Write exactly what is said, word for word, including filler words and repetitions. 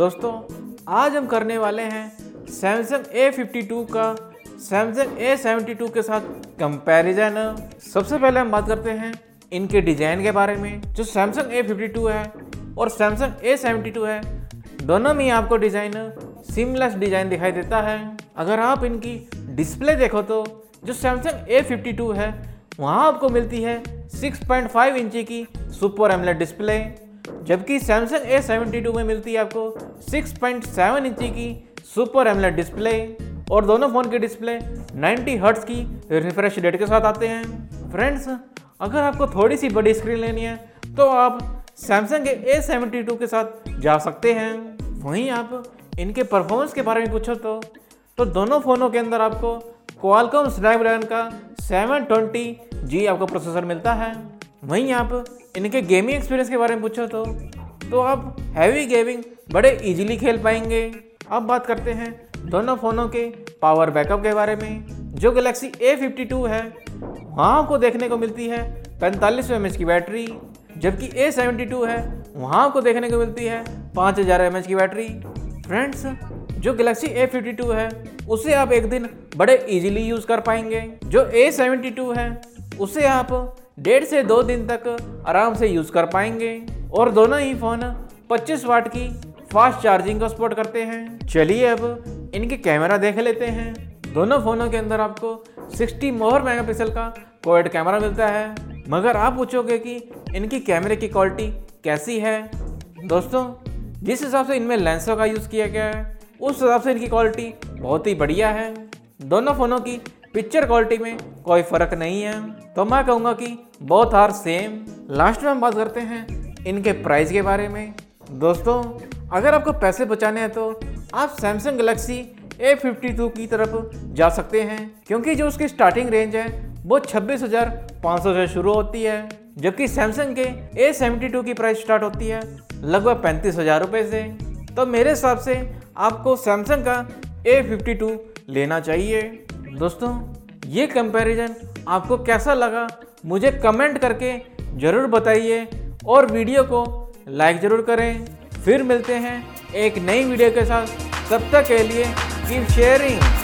दोस्तों आज हम करने वाले हैं सैमसंग ए फिफ्टी टू का सैमसंग ए सेवेंटी टू के साथ कंपैरिजन। सबसे पहले हम बात करते हैं इनके डिज़ाइन के बारे में। जो सैमसंग ए फिफ्टी टू है और सैमसंग ए सेवेंटी टू है, दोनों में आपको डिज़ाइन सिमलेस डिज़ाइन दिखाई देता है। अगर आप इनकी डिस्प्ले देखो तो जो सैमसंग ए फिफ्टी टू है वहाँ आपको मिलती है सिक्स पॉइंट फाइव इंची की सुपर एमोलेड डिस्प्ले, जबकि सैमसंग ए सेवेंटी टू में मिलती है आपको सिक्स पॉइंट सेवन इंची की सुपर एमोलेड डिस्प्ले। और दोनों फ़ोन के डिस्प्ले नाइंटी हर्ट्ज़ की रिफ्रेश रेट के साथ आते हैं। फ्रेंड्स, अगर आपको थोड़ी सी बड़ी स्क्रीन लेनी है तो आप सैमसंग के ए सेवेंटी टू के साथ जा सकते हैं। वहीं आप इनके परफॉर्मेंस के बारे में पूछो तो, तो दोनों फ़ोनों के अंदर आपको क्वालकॉम स्नैपड्रैगन का सेवन ट्वेंटी जी आपको प्रोसेसर मिलता है। वहीं आप इनके गेमिंग एक्सपीरियंस के बारे में पूछो तो तो आप हैवी गेमिंग बड़े इजीली खेल पाएंगे। अब बात करते हैं दोनों फ़ोनों के पावर बैकअप के बारे में। जो गैलेक्सी ए फिफ्टी टू है वहाँ आपको देखने को मिलती है पैंतालीस एमएच की बैटरी, जबकि ए सेवेंटी टू है वहाँ आपको देखने को मिलती है पाँच हज़ार एमएच की बैटरी। फ्रेंड्स, जो गैलेक्सी ए फिफ्टी टू है उसे आप एक दिन बड़े इजीली यूज़ कर पाएंगे। जो ए सेवेंटी टू है उसे आप डेढ़ से दो दिन तक आराम से यूज़ कर पाएंगे। और दोनों ही फ़ोन पच्चीस वाट की फास्ट चार्जिंग को सपोर्ट करते हैं। चलिए अब इनके कैमरा देख लेते हैं। दोनों फ़ोनों के अंदर आपको सिक्सटी मोर मेगापिक्सल का क्वाड कैमरा मिलता है। मगर आप पूछोगे कि इनकी कैमरे की क्वालिटी कैसी है? दोस्तों, जिस हिसाब से इनमें लेंसों का यूज़ किया गया है उस हिसाब से इनकी क्वालिटी बहुत ही बढ़िया है। दोनों फ़ोनों की पिक्चर क्वालिटी में कोई फ़र्क नहीं है, तो मैं कहूँगा कि बोथ आर सेम। लास्ट में हम बात करते हैं इनके प्राइस के बारे में। दोस्तों, अगर आपको पैसे बचाने हैं तो आप Samsung Galaxy A fifty two की तरफ जा सकते हैं, क्योंकि जो उसकी स्टार्टिंग रेंज है वो छब्बीस हज़ार पाँच सौ से शुरू होती है, जबकि सैमसंग के ए सेवेंटी टू की प्राइस स्टार्ट होती है लगभग पैंतीस हज़ार रुपये से। तो मेरे हिसाब से आपको सैमसंग का ए फिफ्टी टू लेना चाहिए। दोस्तों, ये कंपैरिजन आपको कैसा लगा मुझे कमेंट करके ज़रूर बताइए और वीडियो को लाइक ज़रूर करें। फिर मिलते हैं एक नई वीडियो के साथ, तब तक के लिए कीप शेयरिंग।